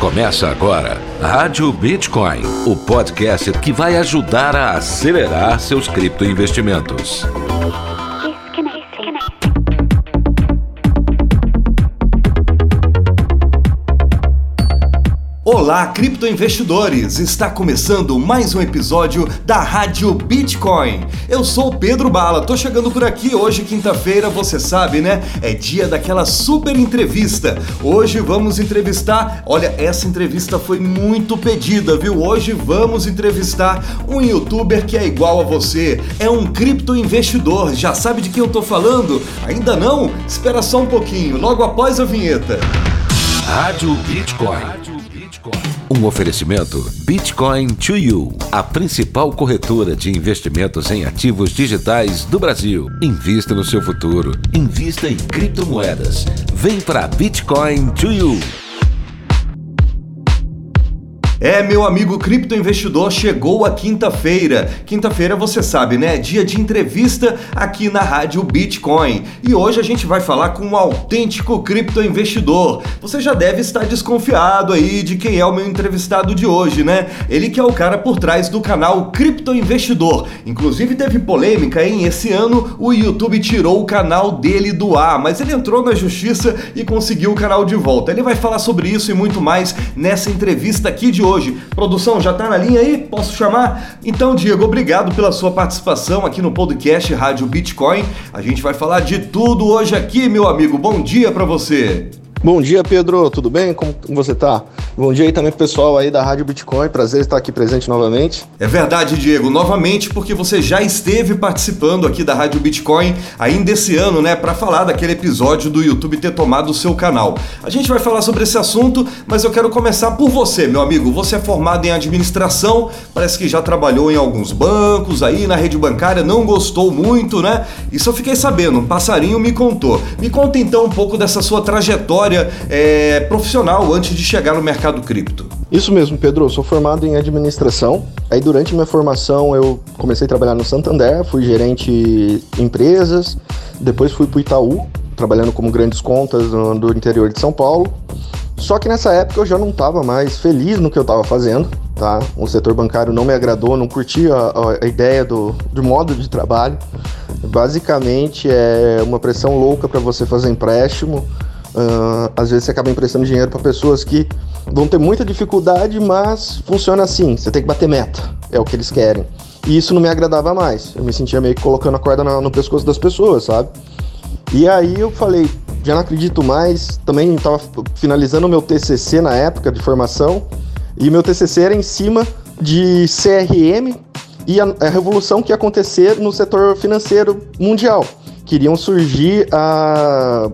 Começa agora Rádio Bitcoin, o podcast que vai ajudar a acelerar seus criptoinvestimentos. Olá, criptoinvestidores! Está começando mais um episódio da Rádio Bitcoin. Eu sou o Pedro Bala, tô chegando por aqui hoje, quinta-feira, você sabe, né? É dia daquela super entrevista. Hoje vamos entrevistar, olha, essa entrevista foi muito pedida, viu? Hoje vamos entrevistar um youtuber que é igual a você, é um criptoinvestidor. Já sabe de quem eu tô falando? Ainda não? Espera só um pouquinho, logo após a vinheta. Rádio Bitcoin. Um oferecimento Bitcoin to you, a principal corretora de investimentos em ativos digitais do Brasil. Invista no seu futuro, invista em criptomoedas. Vem para Bitcoin to you. É, meu amigo criptoinvestidor, chegou a quinta-feira. Quinta-feira, você sabe, né? É dia de entrevista aqui na Rádio Bitcoin. E hoje a gente vai falar com um autêntico criptoinvestidor. Você já deve estar desconfiado aí de quem é o meu entrevistado de hoje, né? Ele que é o cara por trás do canal Criptoinvestidor. Inclusive teve polêmica, hein? Esse ano o YouTube tirou o canal dele do ar, mas ele entrou na justiça e conseguiu o canal de volta. Ele vai falar sobre isso e muito mais nessa entrevista aqui de hoje. Produção, já tá na linha aí? Posso chamar? Então, Diego, obrigado pela sua participação aqui no podcast Rádio Bitcoin. A gente vai falar de tudo hoje aqui, meu amigo. Bom dia pra você. Bom dia, Pedro. Tudo bem? Como você tá? Bom dia aí também pro pessoal aí da Rádio Bitcoin. Prazer estar aqui presente novamente. É verdade, Diego. Novamente, porque você já esteve participando aqui da Rádio Bitcoin ainda esse ano, né? Para falar daquele episódio do YouTube ter tomado o seu canal. A gente vai falar sobre esse assunto, mas eu quero começar por você, meu amigo. Você é formado em administração, parece que já trabalhou em alguns bancos aí, na rede bancária, não gostou muito, né? Isso eu fiquei sabendo, um passarinho me contou. Me conta então um pouco dessa sua trajetória profissional antes de chegar no mercado cripto. Isso mesmo, Pedro. Eu sou formado em administração. Aí durante minha formação eu comecei a trabalhar no Santander, fui gerente de empresas, depois fui para o Itaú, trabalhando como grandes contas do interior de São Paulo. Só que nessa época eu já não estava mais feliz no que eu estava fazendo, tá? O setor bancário não me agradou, não curti a ideia do modo de trabalho. Basicamente é uma pressão louca para você fazer empréstimo. Às vezes você acaba emprestando dinheiro para pessoas que vão ter muita dificuldade, mas funciona assim, você tem que bater meta, é o que eles querem. E isso não me agradava mais, eu me sentia meio que colocando a corda no pescoço das pessoas, sabe? E aí eu falei, já não acredito mais, também estava finalizando o meu TCC na época de formação, e meu TCC era em cima de CRM e a revolução que ia acontecer no setor financeiro mundial. Queriam surgir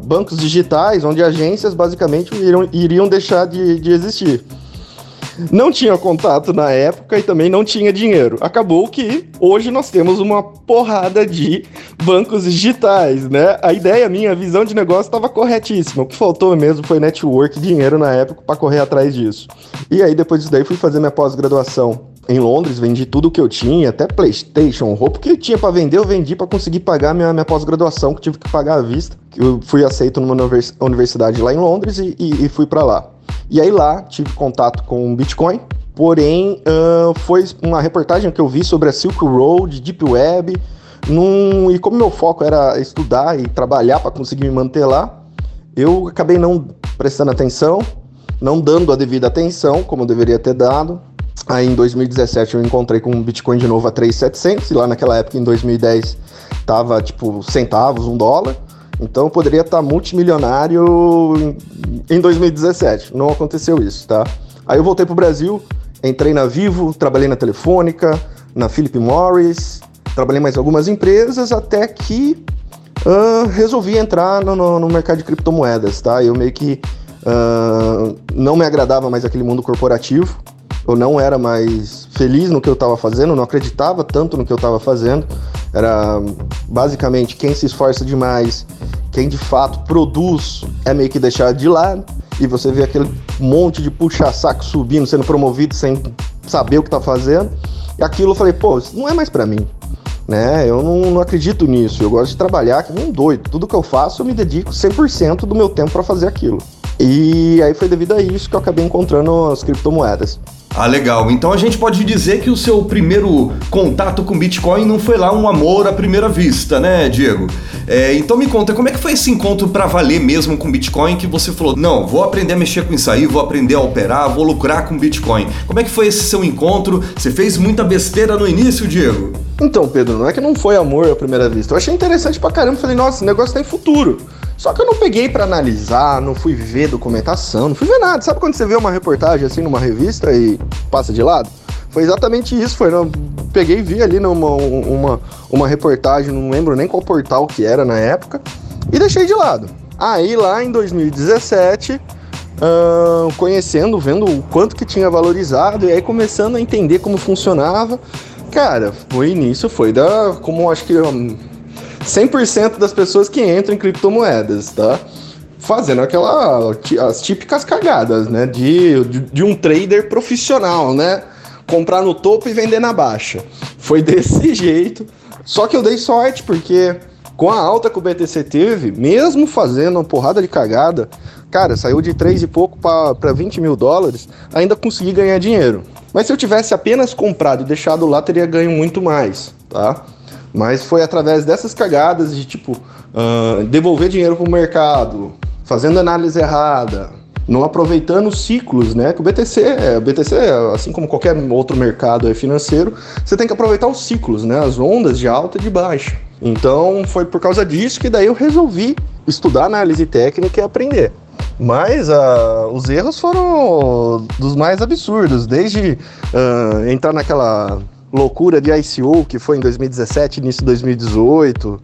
bancos digitais, onde agências basicamente iriam deixar de existir. Não tinha contato na época e também não tinha dinheiro. Acabou que hoje nós temos uma porrada de bancos digitais, né? A ideia minha, a visão de negócio estava corretíssima. O que faltou mesmo foi network e dinheiro na época para correr atrás disso. E aí depois disso daí fui fazer minha pós-graduação em Londres, vendi tudo o que eu tinha, até PlayStation, roupa que eu tinha para vender, eu vendi para conseguir pagar minha pós-graduação, que tive que pagar à vista. Eu fui aceito numa universidade lá em Londres e fui para lá. E aí lá tive contato com Bitcoin, porém foi uma reportagem que eu vi sobre a Silk Road, Deep Web, e como meu foco era estudar e trabalhar para conseguir me manter lá, eu acabei não prestando atenção, não dando a devida atenção, como eu deveria ter dado. Aí em 2017 eu encontrei com o Bitcoin de novo a 3.700 e lá naquela época em 2010 tava tipo centavos, $1. Então eu poderia estar multimilionário em 2017, não aconteceu isso, tá? Aí eu voltei pro Brasil, entrei na Vivo, trabalhei na Telefônica, na Philip Morris, trabalhei mais algumas empresas até que resolvi entrar no mercado de criptomoedas, tá? Eu meio que não me agradava mais aquele mundo corporativo. Eu não era mais feliz no que eu estava fazendo, não acreditava tanto no que eu estava fazendo. Era basicamente quem se esforça demais, quem de fato produz é meio que deixado de lado. E você vê aquele monte de puxa-saco subindo, sendo promovido sem saber o que está fazendo. E aquilo eu falei, pô, isso não é mais para mim, né? Eu não acredito nisso, eu gosto de trabalhar que nem um doido. Tudo que eu faço eu me dedico 100% do meu tempo para fazer aquilo. E aí foi devido a isso que eu acabei encontrando as criptomoedas. Ah, legal. Então a gente pode dizer que o seu primeiro contato com Bitcoin não foi lá um amor à primeira vista, né, Diego? Então me conta, como é que foi esse encontro para valer mesmo com Bitcoin, que você falou, não, vou aprender a mexer com isso aí, vou aprender a operar, vou lucrar com Bitcoin. Como é que foi esse seu encontro? Você fez muita besteira no início, Diego? Então, Pedro, não é que não foi amor à primeira vista. Eu achei interessante pra caramba, falei, nossa, esse negócio tem futuro. Só que eu não peguei pra analisar, não fui ver documentação, não fui ver nada. Sabe quando você vê uma reportagem assim numa revista e passa de lado? Foi exatamente isso, foi. Eu peguei e vi ali numa reportagem, não lembro nem qual portal que era na época, e deixei de lado. Aí lá em 2017, conhecendo, vendo o quanto que tinha valorizado, e aí começando a entender como funcionava, cara, o início foi da, como acho que 100% das pessoas que entram em criptomoedas, tá? Fazendo as típicas cagadas, né? De um trader profissional, né? Comprar no topo e vender na baixa. Foi desse jeito. Só que eu dei sorte, porque com a alta que o BTC teve, mesmo fazendo uma porrada de cagada, cara, saiu de 3 e pouco para 20 mil dólares, ainda consegui ganhar dinheiro. Mas se eu tivesse apenas comprado e deixado lá, teria ganho muito mais, tá? Mas foi através dessas cagadas de, tipo, devolver dinheiro pro mercado, fazendo análise errada, não aproveitando os ciclos, né? Que o BTC, assim como qualquer outro mercado financeiro, você tem que aproveitar os ciclos, né? As ondas de alta e de baixa. Então, foi por causa disso que daí eu resolvi estudar análise técnica e aprender. Mas os erros foram dos mais absurdos, desde entrar naquela loucura de ICO, que foi em 2017, início de 2018.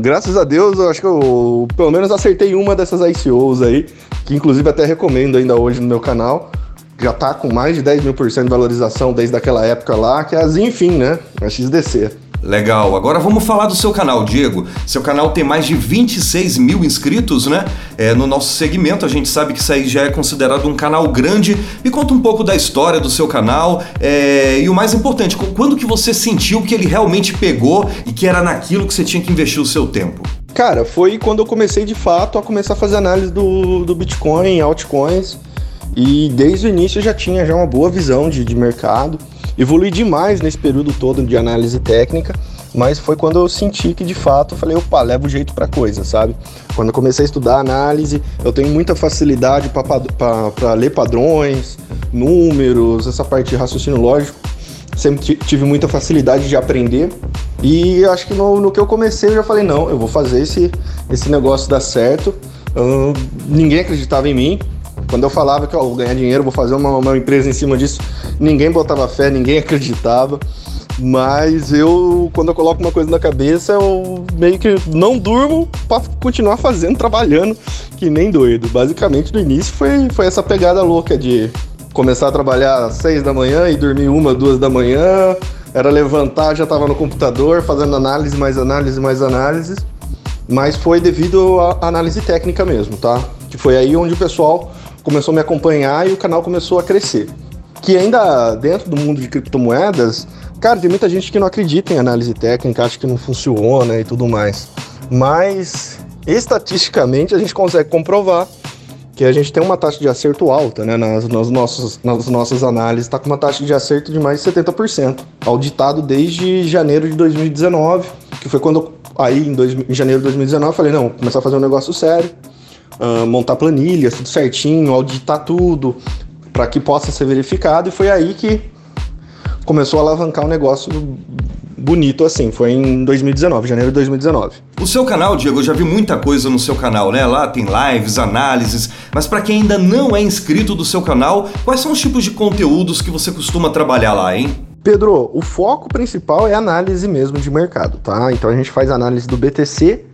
Graças a Deus, eu acho que eu pelo menos acertei uma dessas ICOs aí, que inclusive até recomendo ainda hoje no meu canal. Já tá com mais de 10.000% de valorização desde aquela época lá, que é as, enfim, né? A XDC. Legal, agora vamos falar do seu canal, Diego. Seu canal tem mais de 26 mil inscritos, né? No nosso segmento, a gente sabe que isso aí já é considerado um canal grande. Me conta um pouco da história do seu canal e o mais importante, quando que você sentiu que ele realmente pegou e que era naquilo que você tinha que investir o seu tempo? Cara, foi quando eu comecei de fato a começar a fazer análise do Bitcoin, altcoins, e desde o início eu já tinha uma boa visão de mercado. Evolui demais nesse período todo de análise técnica, mas foi quando eu senti que, de fato, eu falei, opa, leva o jeito pra coisa, sabe? Quando eu comecei a estudar análise, eu tenho muita facilidade pra ler padrões, números, essa parte de raciocínio lógico. Sempre tive muita facilidade de aprender. E acho que no que eu comecei, eu já falei, não, eu vou fazer esse negócio dar certo. Ninguém acreditava em mim. Quando eu falava que vou ganhar dinheiro, vou fazer uma empresa em cima disso, ninguém botava fé, ninguém acreditava. Mas quando eu coloco uma coisa na cabeça, eu meio que não durmo para continuar fazendo, trabalhando, que nem doido. Basicamente, no início foi essa pegada louca de começar a trabalhar às 6 da manhã e dormir 1, 2 da manhã. Era levantar, já estava no computador, fazendo análise, mais análise, mais análise. Mas foi devido à análise técnica mesmo, tá? Que foi aí onde o pessoal começou a me acompanhar e o canal começou a crescer. Que ainda dentro do mundo de criptomoedas, cara, tem muita gente que não acredita em análise técnica, acha que não funciona e tudo mais. Mas, estatisticamente, a gente consegue comprovar que a gente tem uma taxa de acerto alta, né? Nas nossas análises, está com uma taxa de acerto de mais de 70%, auditado desde janeiro de 2019, que foi quando, em janeiro de 2019, eu falei, não, vou começar a fazer um negócio sério. Montar planilhas, tudo certinho, auditar tudo, para que possa ser verificado, e foi aí que começou a alavancar um negócio bonito assim, foi em 2019, janeiro de 2019. O seu canal, Diego, eu já vi muita coisa no seu canal, né? Lá tem lives, análises, mas para quem ainda não é inscrito do seu canal, quais são os tipos de conteúdos que você costuma trabalhar lá, hein? Pedro, o foco principal é análise mesmo de mercado, tá? Então a gente faz análise do BTC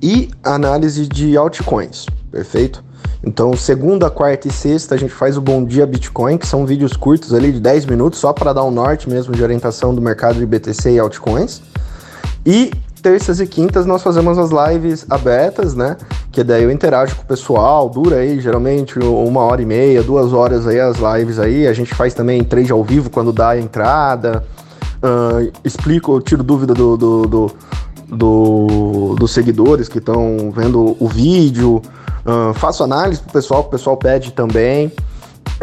e análise de altcoins. Perfeito? Então, segunda, quarta e sexta, a gente faz o Bom Dia Bitcoin, que são vídeos curtos ali de 10 minutos, só para dar um norte mesmo de orientação do mercado de BTC e altcoins. E terças e quintas nós fazemos as lives abertas, né? Que daí eu interajo com o pessoal, dura aí geralmente 1h30, 2 horas aí as lives aí. A gente faz também trade ao vivo quando dá a entrada, explico, tiro dúvida dos seguidores que estão vendo o vídeo, Faço análise pro pessoal, que o pessoal pede também.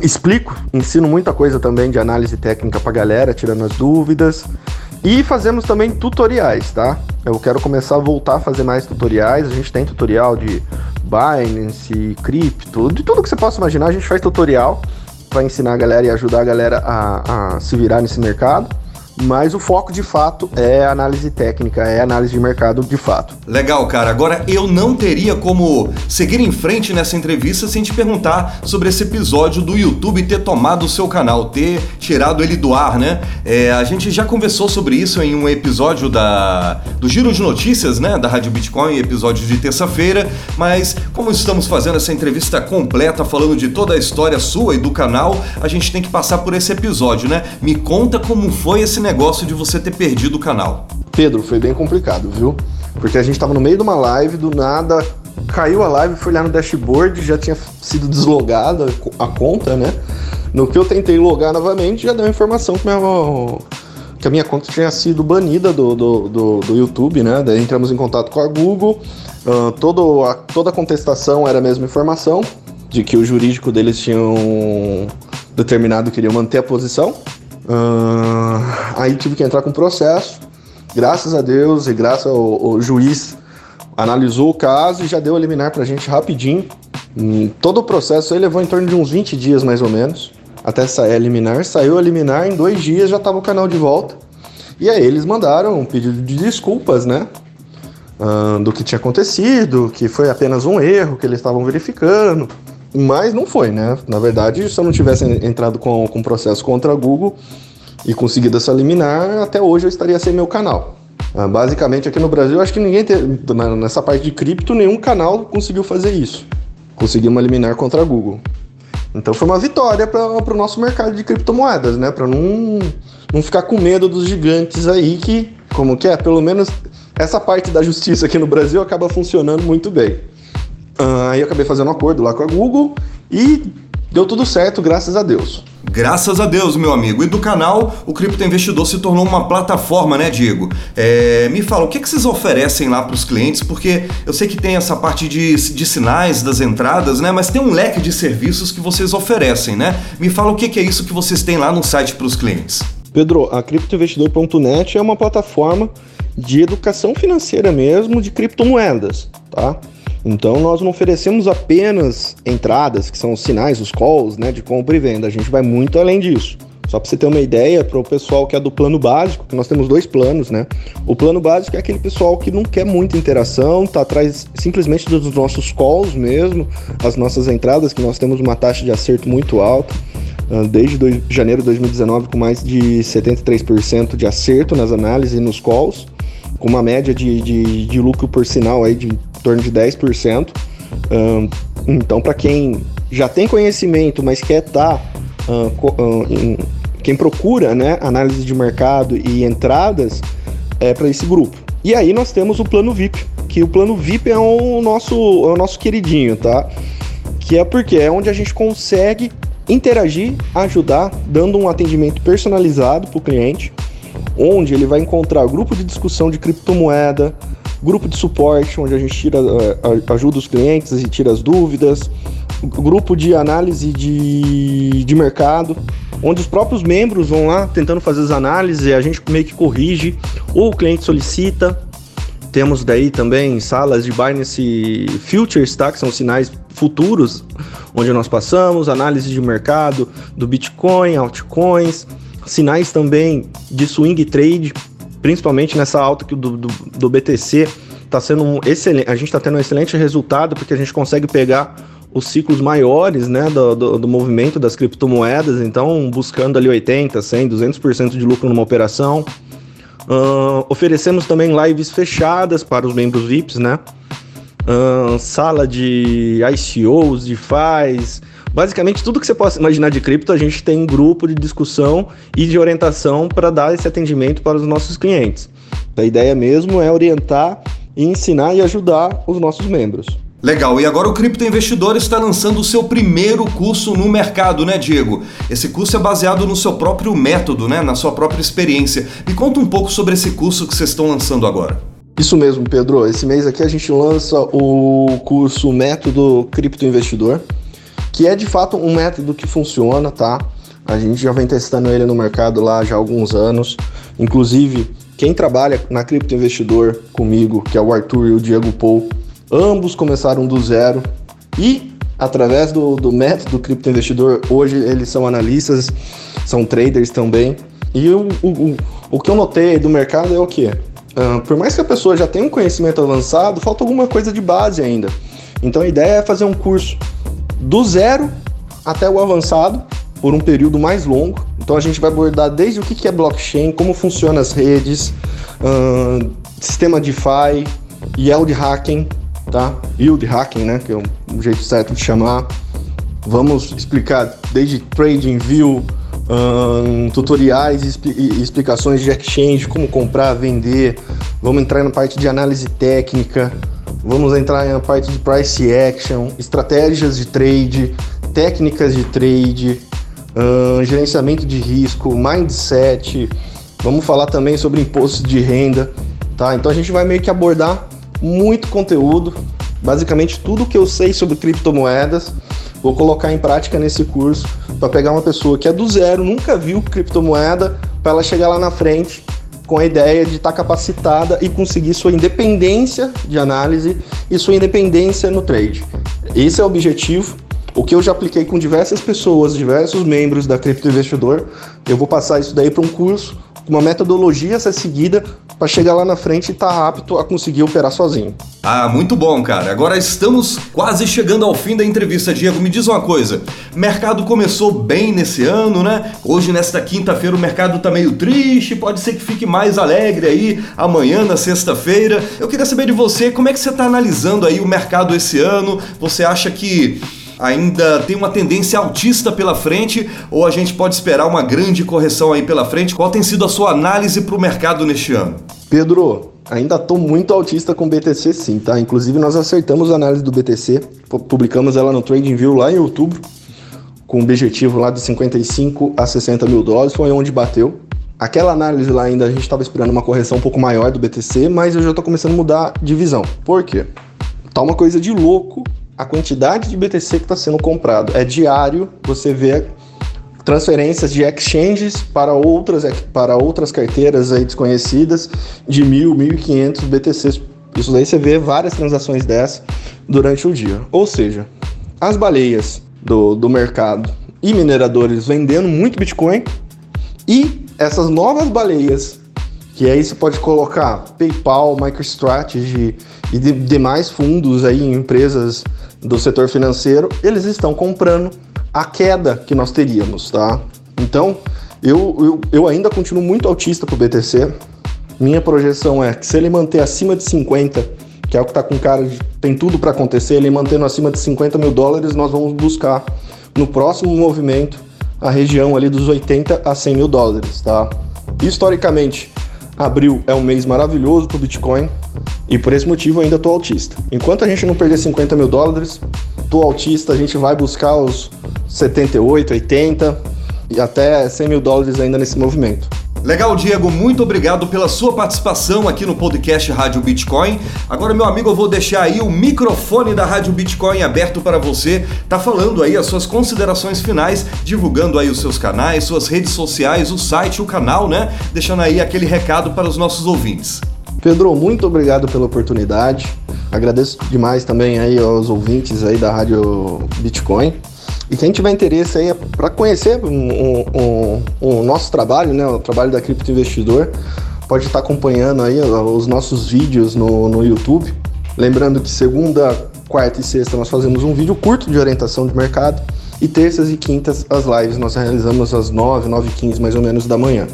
Explico, ensino muita coisa também de análise técnica pra galera, tirando as dúvidas. E fazemos também tutoriais, tá? Eu quero começar a voltar a fazer mais tutoriais. A gente tem tutorial de Binance, cripto, de tudo que você possa imaginar. A gente faz tutorial para ensinar a galera e ajudar a galera a se virar nesse mercado. Mas o foco, de fato, é análise técnica, é análise de mercado, de fato. Legal, cara. Agora, eu não teria como seguir em frente nessa entrevista sem te perguntar sobre esse episódio do YouTube ter tomado o seu canal, ter tirado ele do ar, né? A gente já conversou sobre isso em um episódio do Giro de Notícias, né? Da Rádio Bitcoin, episódio de terça-feira. Mas, como estamos fazendo essa entrevista completa, falando de toda a história sua e do canal, a gente tem que passar por esse episódio, né? Me conta como foi esse negócio de você ter perdido o canal. Pedro, foi bem complicado, viu? Porque a gente tava no meio de uma live, do nada caiu a live, fui lá no dashboard, já tinha sido deslogada a conta, né? No que eu tentei logar novamente, já deu a informação que a minha conta tinha sido banida do YouTube, né? Daí entramos em contato com a Google, toda a contestação era a mesma informação, de que o jurídico deles tinham determinado que iriam manter a posição. Aí tive que entrar com processo, graças a Deus e graças ao juiz, analisou o caso e já deu a liminar pra gente rapidinho. Todo o processo aí levou em torno de uns 20 dias mais ou menos, até sair a liminar. Saiu a liminar, em 2 dias já tava o canal de volta. E aí eles mandaram um pedido de desculpas, né? Do que tinha acontecido, que foi apenas um erro que eles estavam verificando. Mas não foi, né? Na verdade, se eu não tivesse entrado com processo contra a Google e conseguido essa liminar, até hoje eu estaria sem meu canal. Basicamente, aqui no Brasil, acho que ninguém teve, nessa parte de cripto, nenhum canal conseguiu fazer isso. Conseguiu uma liminar contra a Google. Então foi uma vitória para o nosso mercado de criptomoedas, né? Para não ficar com medo dos gigantes aí que, como que é, pelo menos essa parte da justiça aqui no Brasil acaba funcionando muito bem. Aí eu acabei fazendo um acordo lá com a Google e deu tudo certo, graças a Deus. Graças a Deus, meu amigo. E do canal, o Criptoinvestidor se tornou uma plataforma, né, Diego? Me fala, o que vocês oferecem lá para os clientes? Porque eu sei que tem essa parte de sinais das entradas, né? Mas tem um leque de serviços que vocês oferecem, né? Me fala o que é isso que vocês têm lá no site para os clientes. Pedro, a Criptoinvestidor.net é uma plataforma de educação financeira mesmo, de criptomoedas, tá? Então, nós não oferecemos apenas entradas, que são os sinais, os calls, né, de compra e venda. A gente vai muito além disso. Só para você ter uma ideia, para o pessoal que é do plano básico, que nós temos 2 planos, né? O plano básico é aquele pessoal que não quer muita interação, tá atrás simplesmente dos nossos calls mesmo, as nossas entradas, que nós temos uma taxa de acerto muito alta, desde janeiro de 2019 com mais de 73% de acerto nas análises e nos calls, com uma média de lucro por sinal aí de torno de 10%. Então, para quem já tem conhecimento, mas quer estar... quem procura, né, análise de mercado e entradas, é para esse grupo. E aí nós temos o plano VIP, que o plano VIP é o nosso queridinho, tá? Que é porque é onde a gente consegue interagir, ajudar, dando um atendimento personalizado para o cliente, onde ele vai encontrar grupo de discussão de criptomoeda, grupo de suporte, onde a gente ajuda os clientes e tira as dúvidas, grupo de análise de mercado, onde os próprios membros vão lá tentando fazer as análises, a gente meio que corrige, ou o cliente solicita. Temos daí também salas de Binance Futures, tá? Que são sinais futuros, onde nós passamos análise de mercado do Bitcoin, altcoins, sinais também de swing trade, principalmente nessa alta que do BTC tá sendo a gente está tendo um excelente resultado, porque a gente consegue pegar os ciclos maiores, né, do movimento das criptomoedas, então buscando ali 80%, 100%, 200% de lucro numa operação. Oferecemos também lives fechadas para os membros VIPs, né? Sala de ICOs, DeFis, basicamente tudo que você possa imaginar de cripto, a gente tem um grupo de discussão e de orientação para dar esse atendimento para os nossos clientes. A ideia mesmo é orientar, e ensinar e ajudar os nossos membros. Legal, e agora o Criptoinvestidor está lançando o seu primeiro curso no mercado, né, Diego? Esse curso é baseado no seu próprio método, né, na sua própria experiência. Me conta um pouco sobre esse curso que vocês estão lançando agora. Isso mesmo, Pedro. Esse mês aqui a gente lança o curso Método Criptoinvestidor, que é de fato um método que funciona, tá? A gente já vem testando ele no mercado lá já há alguns anos. Inclusive, quem trabalha na Criptoinvestidor comigo, que é o Arthur e o Diego Paul, ambos começaram do zero e, através do método Criptoinvestidor, hoje eles são analistas, são traders também. E o que eu notei do mercado é o quê? Por mais que a pessoa já tenha um conhecimento avançado, falta alguma coisa de base ainda. Então a ideia é fazer um curso do zero até o avançado, por um período mais longo. Então a gente vai abordar desde o que é blockchain, como funcionam as redes, sistema DeFi, yield hacking, tá? Yield hacking, né? Que é um jeito certo de chamar. Vamos explicar desde TradingView, tutoriais e explicações de exchange, como comprar, vender. Vamos entrar na parte de análise técnica, vamos entrar na parte de price action, estratégias de trade, técnicas de trade, gerenciamento de risco, mindset. Vamos falar também sobre impostos de renda, tá? Então a gente vai meio que abordar muito conteúdo, basicamente tudo que eu sei sobre criptomoedas. Vou colocar em prática nesse curso para pegar uma pessoa que é do zero, nunca viu criptomoeda, para ela chegar lá na frente com a ideia de estar capacitada e conseguir sua independência de análise e sua independência no trade. Esse é o objetivo. O que eu já apliquei com diversas pessoas, diversos membros da Criptoinvestidor, eu vou passar isso daí para um curso, uma metodologia a ser seguida para chegar lá na frente e estar apto a conseguir operar sozinho. Ah, muito bom, cara. Agora estamos quase chegando ao fim da entrevista, Diego. Me diz uma coisa, o mercado começou bem nesse ano, né? Hoje, nesta quinta-feira, o mercado tá meio triste, pode ser que fique mais alegre aí amanhã, na sexta-feira. Eu queria saber de você, como é que você tá analisando aí o mercado esse ano? Você acha que ainda tem uma tendência altista pela frente ou a gente pode esperar uma grande correção aí pela frente? Qual tem sido a sua análise para o mercado neste ano? Pedro, ainda estou muito altista com o BTC sim, tá? Inclusive nós acertamos a análise do BTC, publicamos ela no TradingView lá em outubro, com o objetivo lá de 55 a 60 mil dólares, foi onde bateu. Aquela análise lá ainda a gente estava esperando uma correção um pouco maior do BTC, mas eu já estou começando a mudar de visão. Por quê? Tá uma coisa de louco a quantidade de BTC que está sendo comprado. É diário, você vê transferências de exchanges para outras carteiras aí desconhecidas de 1.000, 1.500 BTCs. Isso daí você vê várias transações dessas durante o dia. Ou seja, as baleias do mercado e mineradores vendendo muito Bitcoin e essas novas baleias, que aí você pode colocar PayPal, MicroStrategy e demais fundos aí, empresas do setor financeiro, eles estão comprando a queda que nós teríamos, tá? Então, eu ainda continuo muito altista pro BTC. Minha projeção é que se ele manter acima de 50, que é o que tá com cara de tem tudo para acontecer, ele mantendo acima de 50 mil dólares, nós vamos buscar no próximo movimento a região ali dos 80 a 100 mil dólares, tá? Historicamente, abril é um mês maravilhoso para o Bitcoin e por esse motivo ainda estou altista. Enquanto a gente não perder 50 mil dólares, estou altista, a gente vai buscar os 78, 80 e até 100 mil dólares ainda nesse movimento. Legal, Diego, muito obrigado pela sua participação aqui no podcast Rádio Bitcoin. Agora, meu amigo, eu vou deixar aí o microfone da Rádio Bitcoin aberto para você. Tá falando aí as suas considerações finais, divulgando aí os seus canais, suas redes sociais, o site, o canal, né? Deixando aí aquele recado para os nossos ouvintes. Pedro, muito obrigado pela oportunidade. Agradeço demais também aí aos ouvintes aí da Rádio Bitcoin. E quem tiver interesse aí para conhecer o nosso trabalho, né, o trabalho da Criptoinvestidor, pode estar acompanhando aí os nossos vídeos no YouTube. Lembrando que segunda, quarta e sexta nós fazemos um vídeo curto de orientação de mercado e terças e quintas as lives nós realizamos às 9, 9h15 mais ou menos da manhã.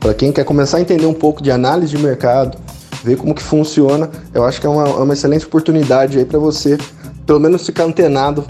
Para quem quer começar a entender um pouco de análise de mercado, ver como que funciona, eu acho que é uma excelente oportunidade aí para você pelo menos ficar antenado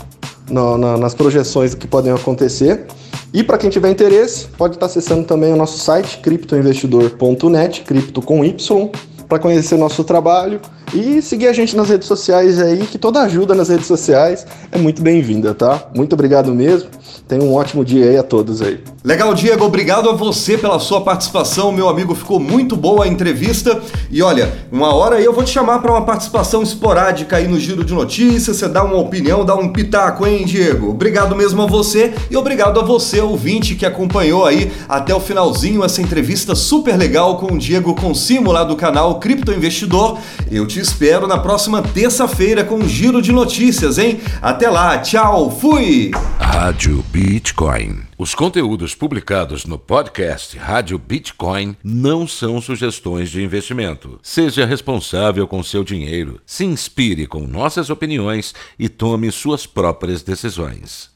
nas projeções que podem acontecer. E para quem tiver interesse, pode estar acessando também o nosso site Criptoinvestidor.net, cripto com Y, para conhecer o nosso trabalho e seguir a gente nas redes sociais aí, que toda ajuda nas redes sociais é muito bem-vinda, tá? Muito obrigado mesmo, tenham um ótimo dia aí a todos aí. Legal, Diego, obrigado a você pela sua participação, meu amigo, ficou muito boa a entrevista e olha, uma hora aí eu vou te chamar para uma participação esporádica aí no Giro de Notícias, você dá uma opinião, dá um pitaco, hein, Diego? Obrigado mesmo a você e obrigado a você, ouvinte, que acompanhou aí até o finalzinho essa entrevista super legal com o Diego Consimo lá do canal Criptoinvestidor. Eu te espero na próxima terça-feira com o Giro de Notícias, hein? Até lá, tchau, fui! Rádio Bitcoin. Os conteúdos publicados no podcast Rádio Bitcoin não são sugestões de investimento. Seja responsável com seu dinheiro, se inspire com nossas opiniões e tome suas próprias decisões.